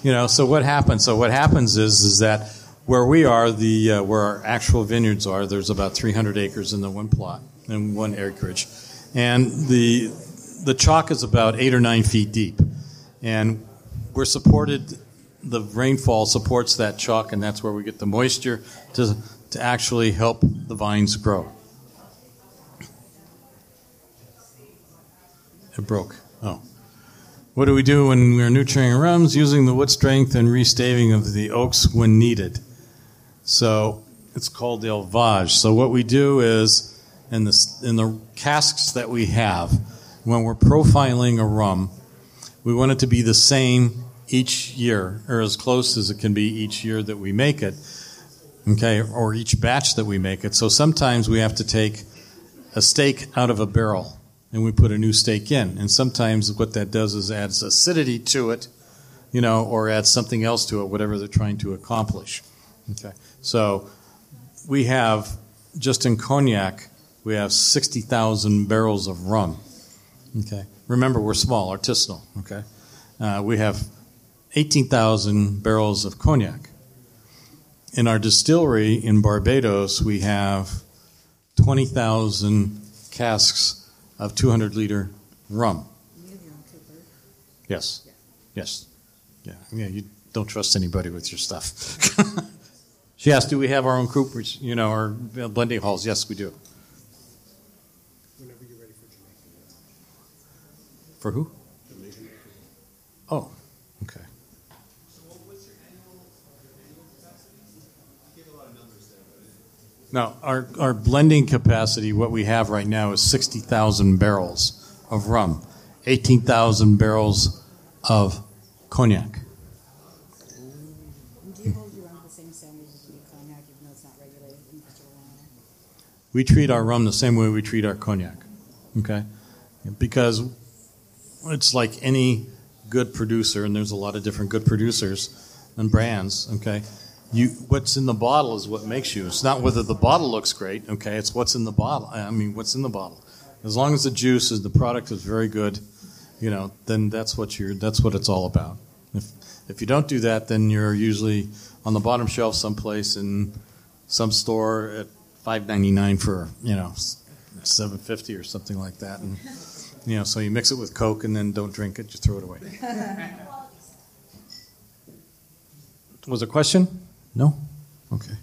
you know, so what happens? So what happens is, is that where we are, the uh, where our actual vineyards are, there's about three hundred acres in the one plot, in one acreage. And the the chalk is about eight or nine feet deep. And we're supported, the rainfall supports that chalk, and that's where we get the moisture to to actually help the vines grow. It broke. Oh. What do we do when we're nurturing rums? Using the wood strength and restaving of the oaks when needed. So it's called the élevage. So what we do is, in the, in the casks that we have, when we're profiling a rum, we want it to be the same each year, or as close as it can be each year that we make it, okay, or each batch that we make it. So sometimes we have to take a steak out of a barrel, and we put a new steak in. And sometimes what that does is adds acidity to it, you know, or adds something else to it, whatever they're trying to accomplish. Okay. So we have, just in cognac, we have sixty thousand barrels of rum. Okay. Remember, we're small, artisanal. Okay. Uh, we have eighteen thousand barrels of cognac. In our distillery in Barbados, we have twenty thousand casks of two hundred liter rum. Yes. Yes. Yeah. Yeah. You don't trust anybody with your stuff. She asked, "Do we have our own coop? You know, our blending halls?" Yes, we do. Whenever you're ready for Jamaica. For who? Jamaica. Oh. Okay. So, what's your annual capacity? You gave a lot of numbers there, but no, our, our blending capacity, what we have right now, is sixty thousand barrels of rum, eighteen thousand barrels of cognac. Do you hold your rum the same standard as your cognac, even though it's not regulated in industrial wine? We treat our rum the same way we treat our cognac, okay? Because it's like any good producer, and there's a lot of different good producers and brands, okay? You, what's in the bottle is what makes you. It's not whether the bottle looks great, okay? It's what's in the bottle. I mean, what's in the bottle. As long as the juice is, the product is very good, you know, then that's what you're, that's what it's all about. If if you don't do that, then you're usually on the bottom shelf someplace in some store at five ninety-nine for, you know, seven fifty or something like that, and you know, so you mix it with Coke and then don't drink it, just throw it away. Was there a question? No? Okay.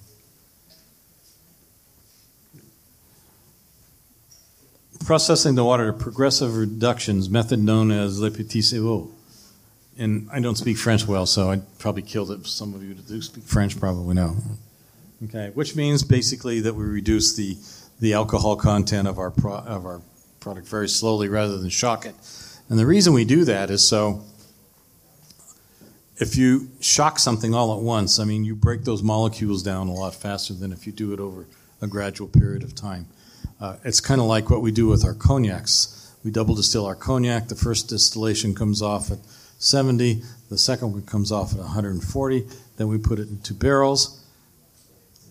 Processing the water to progressive reductions, method known as le petit cerveau. And I don't speak French well, so I probably killed it for some of you that do speak French, probably know. Okay, which means basically that we reduce the, the alcohol content of our pro, of our product very slowly rather than shock it. And the reason we do that is so, if you shock something all at once, I mean, you break those molecules down a lot faster than if you do it over a gradual period of time. Uh, it's kind of like what we do with our cognacs. We double distill our cognac. The first distillation comes off at seventy. The second one comes off at one hundred forty. Then we put it into barrels.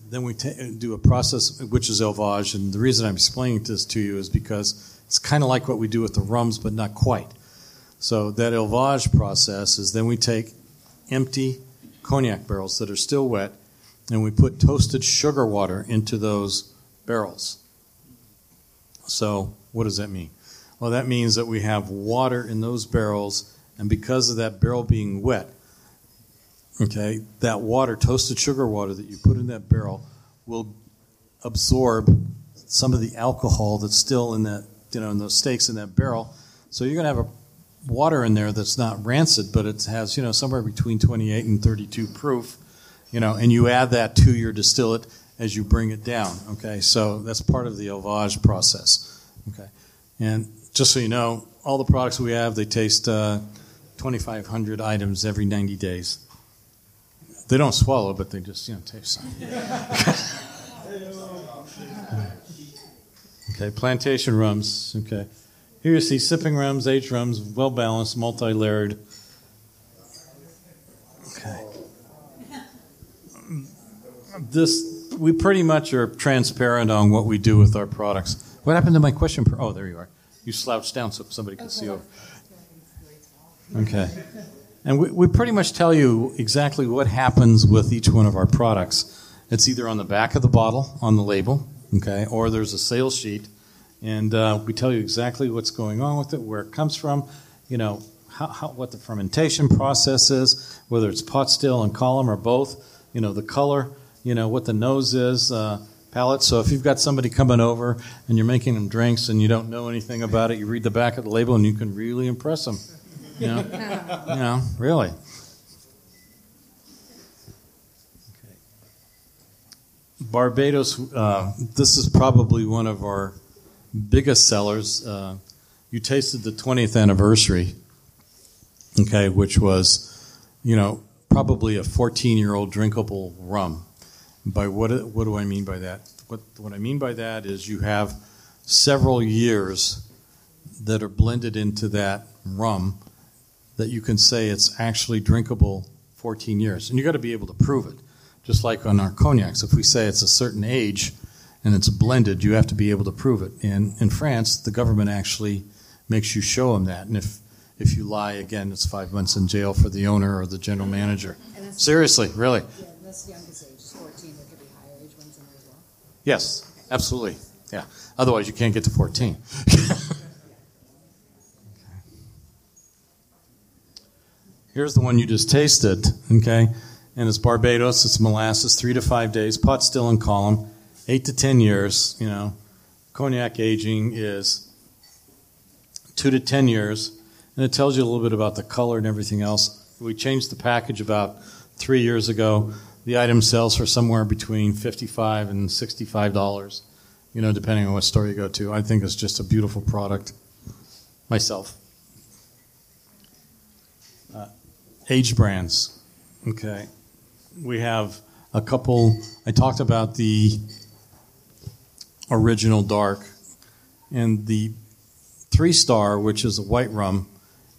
Then we t- do a process, which is élevage. And the reason I'm explaining this to you is because it's kind of like what we do with the rums, but not quite. So that élevage process is then we take empty cognac barrels that are still wet, and we put toasted sugar water into those barrels. So what does that mean? Well, that means that we have water in those barrels, and because of that barrel being wet, okay, that water, toasted sugar water that you put in that barrel will absorb some of the alcohol that's still in that, you know, in those steaks in that barrel. So you're going to have a water in there that's not rancid, but it has, you know, somewhere between twenty-eight and thirty-two proof, you know, and you add that to your distillate as you bring it down, okay? So that's part of the élevage process, okay? And just so you know, all the products we have, they taste uh, twenty-five hundred items every ninety days, They don't swallow, but they just, you know, taste them. Okay, plantation rums. Okay. Here you see sipping rums, aged rums, well-balanced, multi-layered. Okay. This, we pretty much are transparent on what we do with our products. What happened to my question? Per- oh, there you are. You slouched down so somebody could okay. see over. Okay. And we, we pretty much tell you exactly what happens with each one of our products. It's either on the back of the bottle, on the label, okay, or there's a sales sheet, and uh, we tell you exactly what's going on with it, where it comes from, you know, how, how, what the fermentation process is, whether it's pot still and column or both, you know, the color, you know, what the nose is, uh, palate. So if you've got somebody coming over and you're making them drinks and you don't know anything about it, you read the back of the label and you can really impress them. You know, you know, really. Okay. Barbados, uh, this is probably one of our biggest sellers. Uh, you tasted the twentieth anniversary, okay, which was, you know, probably a fourteen-year-old drinkable rum. By what? What do I mean by that? What What I mean by that is you have several years that are blended into that rum, that you can say it's actually drinkable fourteen years. And you've got to be able to prove it, just like on our cognacs. If we say it's a certain age and it's blended, you have to be able to prove it. And in France, the government actually makes you show them that. And if, if you lie, again, it's five months in jail for the owner or the general manager. Seriously, really. Yeah, that's the youngest age. It's fourteen. There could be higher age ones in there as well. Yes, absolutely. Yeah. Otherwise, you can't get to fourteen. Here's the one you just tasted, okay? And it's Barbados, it's molasses, three to five days, pot still and column, eight to ten years, you know. Cognac aging is two to ten years, and it tells you a little bit about the color and everything else. We changed the package about three years ago. The item sells for somewhere between fifty-five dollars and sixty-five dollars, you know, depending on what store you go to. I think it's just a beautiful product, myself. Age brands, okay. We have a couple. I talked about the original dark and the three star, which is a white rum,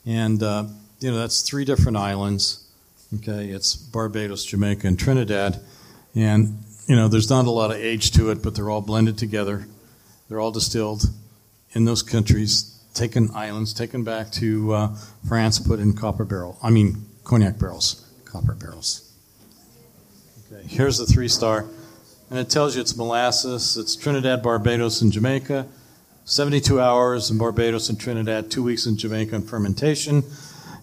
and uh, you know that's three different islands. Okay, it's Barbados, Jamaica, and Trinidad, and you know there's not a lot of age to it, but they're all blended together. They're all distilled in those countries, taken islands, taken back to uh, France, put in copper barrel. I mean. Cognac barrels, copper barrels. Okay, here's the three-star, and it tells you it's molasses. It's Trinidad, Barbados, and Jamaica, seventy-two hours in Barbados and Trinidad, two weeks in Jamaica in fermentation.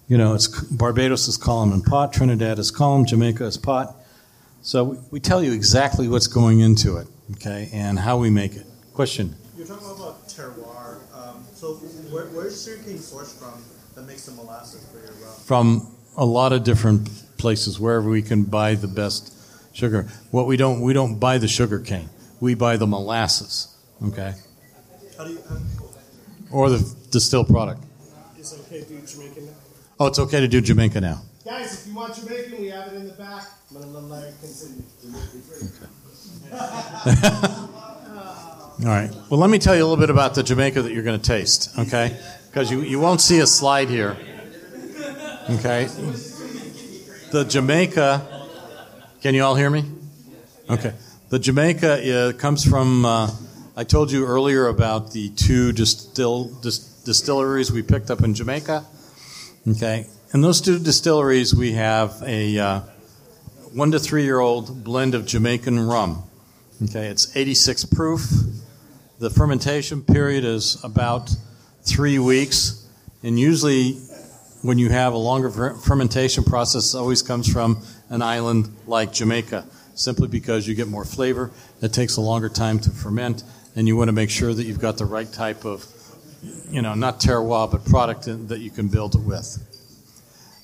You know, it's Barbados is column and pot, Trinidad is column, Jamaica is pot. So we, we tell you exactly what's going into it, okay, and how we make it. Question? You're talking about terroir. Um, so where, where's sugarcane sourced from that makes the molasses for your rum? From a lot of different places, wherever we can buy the best sugar. What we don't, we don't buy the sugar cane. We buy the molasses, okay? How do you, how do you... Or the distilled product. Is it okay to do Jamaican now? Oh, it's okay to do Jamaica now. Guys, if you want Jamaican, we have it in the back. I'm going to let Larry continue. Okay. All right. Well, let me tell you a little bit about the Jamaica that you're going to taste, okay? Because you, you won't see a slide here. Okay. The Jamaica, can you all hear me? Okay. The Jamaica uh, comes from, uh, I told you earlier about the two distill, dis, distilleries we picked up in Jamaica. Okay. And those two distilleries, we have a uh, one to three-year-old blend of Jamaican rum. Okay. It's eighty-six proof. The fermentation period is about three weeks. And usually, when you have a longer fer- fermentation process, it always comes from an island like Jamaica, simply because you get more flavor. It takes a longer time to ferment, and you want to make sure that you've got the right type of, you know, not terroir, but product in, that you can build it with.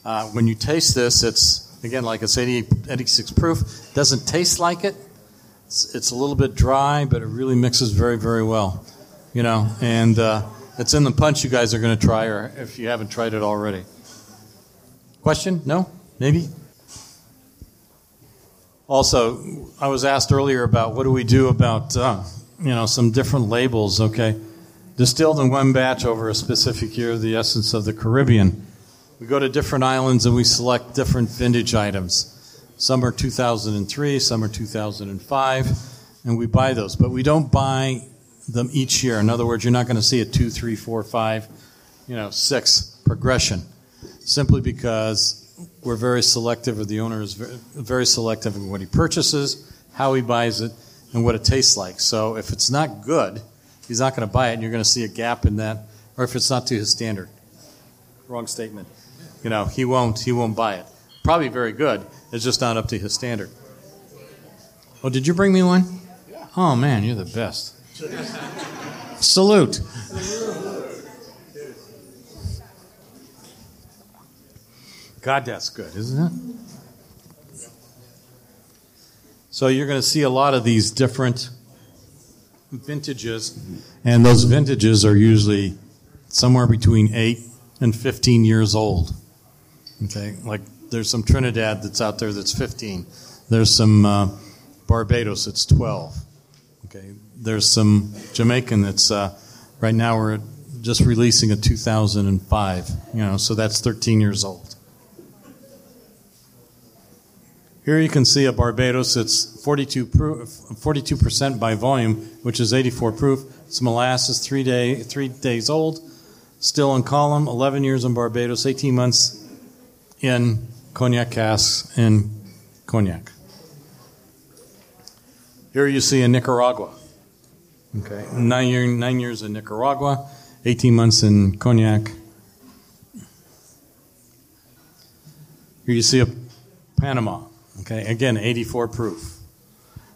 Uh, when you taste this, it's, again, like it's eighty-six proof. It doesn't taste like it. It's, it's a little bit dry, but it really mixes very, very well, you know, and... Uh, It's in the punch you guys are going to try, or if you haven't tried it already. Question? No? Maybe? Also, I was asked earlier about what do we do about, uh, you know, some different labels, okay? Distilled in one batch over a specific year, the essence of the Caribbean. We go to different islands and we select different vintage items. Some are two thousand three, some are two thousand five, and we buy those. But we don't buy them each year. In other words, you're not going to see a two, three, four, five, you know, six progression, simply because we're very selective, or the owner is very selective in what he purchases, how he buys it, and what it tastes like. So if it's not good, he's not going to buy it, and you're going to see a gap in that, or if it's not to his standard. Wrong statement. You know, he won't, he won't buy it. Probably very good. It's just not up to his standard. Oh, did you bring me one? Yeah. Oh, man, you're the best. Salute. God, that's good, isn't it? So you're going to see a lot of these different vintages, and those vintages are usually somewhere between eight and fifteen years old. Okay, like there's some Trinidad that's out there that's fifteen. There's some uh, Barbados that's twelve. Okay, there's some Jamaican that's uh, right now we're just releasing a two thousand five. You know, so that's thirteen years old. Here you can see a Barbados. It's forty-two proof, forty-two percent by volume, which is eighty-four proof. It's molasses, three day, three days old, still in column. eleven years in Barbados, eighteen months in cognac casks in cognac. Here you see in Nicaragua. Okay, nine year, nine years in Nicaragua, eighteen months in cognac. Here you see a Panama. Okay, again, eighty-four proof.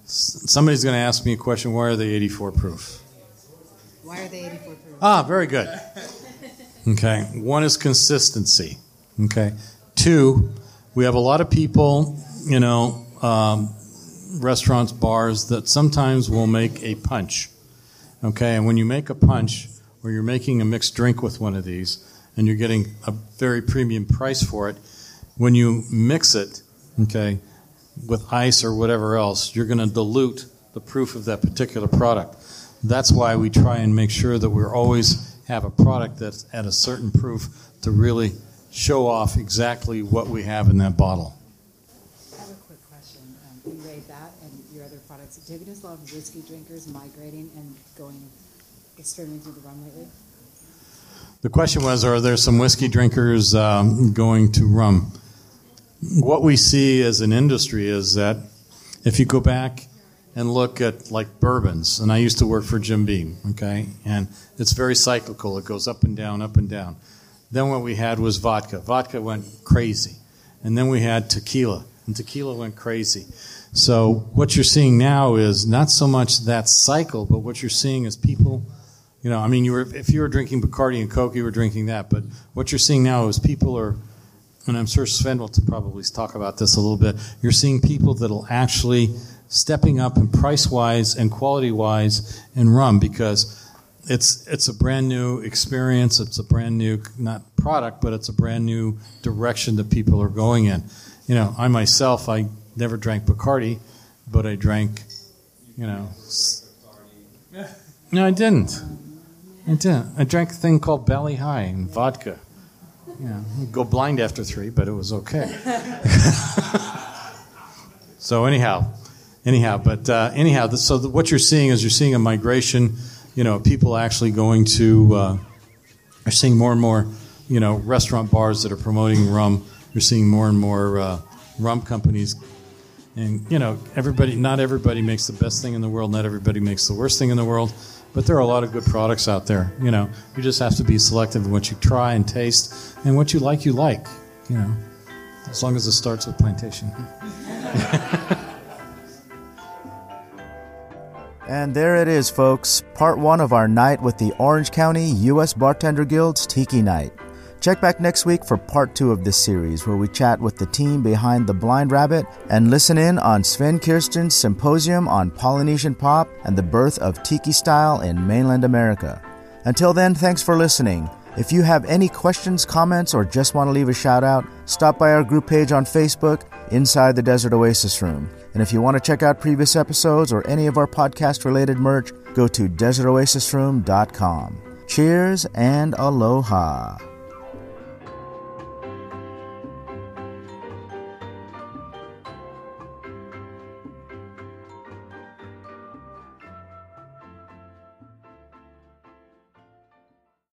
S- somebody's going to ask me a question, why are they eighty-four proof? Why are they eighty-four proof? Ah, very good. Okay, one is consistency. Okay, two, we have a lot of people, you know, um, restaurants, bars, that sometimes will make a punch. Okay, and when you make a punch, or you're making a mixed drink with one of these, and you're getting a very premium price for it, when you mix it, okay, with ice or whatever else, you're going to dilute the proof of that particular product. That's why we try and make sure that we always have a product that's at a certain proof to really show off exactly what we have in that bottle. I have a quick question. Um, you rate that and your other products. Have you noticed a lot of whiskey drinkers migrating and going experimenting with rum lately? The question was, are there some whiskey drinkers um, going to rum? What we see as an industry is that if you go back and look at like bourbons, and I used to work for Jim Beam, okay, and it's very cyclical. It goes up and down, up and down. Then what we had was vodka. Vodka went crazy. And then we had tequila, and tequila went crazy. So what you're seeing now is not so much that cycle, but what you're seeing is people, you know, I mean, you were if you were drinking Bacardi and Coke, you were drinking that. But what you're seeing now is people are, and I'm sure Sven will probably talk about this a little bit, you're seeing people that will actually stepping up in price-wise and quality-wise in rum, because it's it's a brand-new experience. It's a brand-new, not product, but it's a brand-new direction that people are going in. You know, I myself, I never drank Bacardi, but I drank, you know. No, I didn't. I didn't. I drank a thing called Bally High and vodka. Yeah, I'd go blind after three, but it was okay. So anyhow, anyhow, but uh, anyhow, the, so the, what you're seeing is you're seeing a migration. You know, people actually going to uh, are seeing more and more. You know, restaurant bars that are promoting rum. You're seeing more and more uh, rum companies, and you know, everybody. Not everybody makes the best thing in the world. Not everybody makes the worst thing in the world. But there are a lot of good products out there. You know, you just have to be selective in what you try and taste, and what you like, you like. You know, as long as it starts with plantation. And there it is, folks. Part one of our night with the Orange County U S Bartender Guild's Tiki Night. Check back next week for part two of this series, where we chat with the team behind the Blind Rabbit and listen in on Sven Kirsten's symposium on Polynesian pop and the birth of tiki style in mainland America. Until then, thanks for listening. If you have any questions, comments, or just want to leave a shout out, stop by our group page on Facebook, Inside the Desert Oasis Room. And if you want to check out previous episodes or any of our podcast related merch, go to desert oasis room dot com. Cheers and aloha.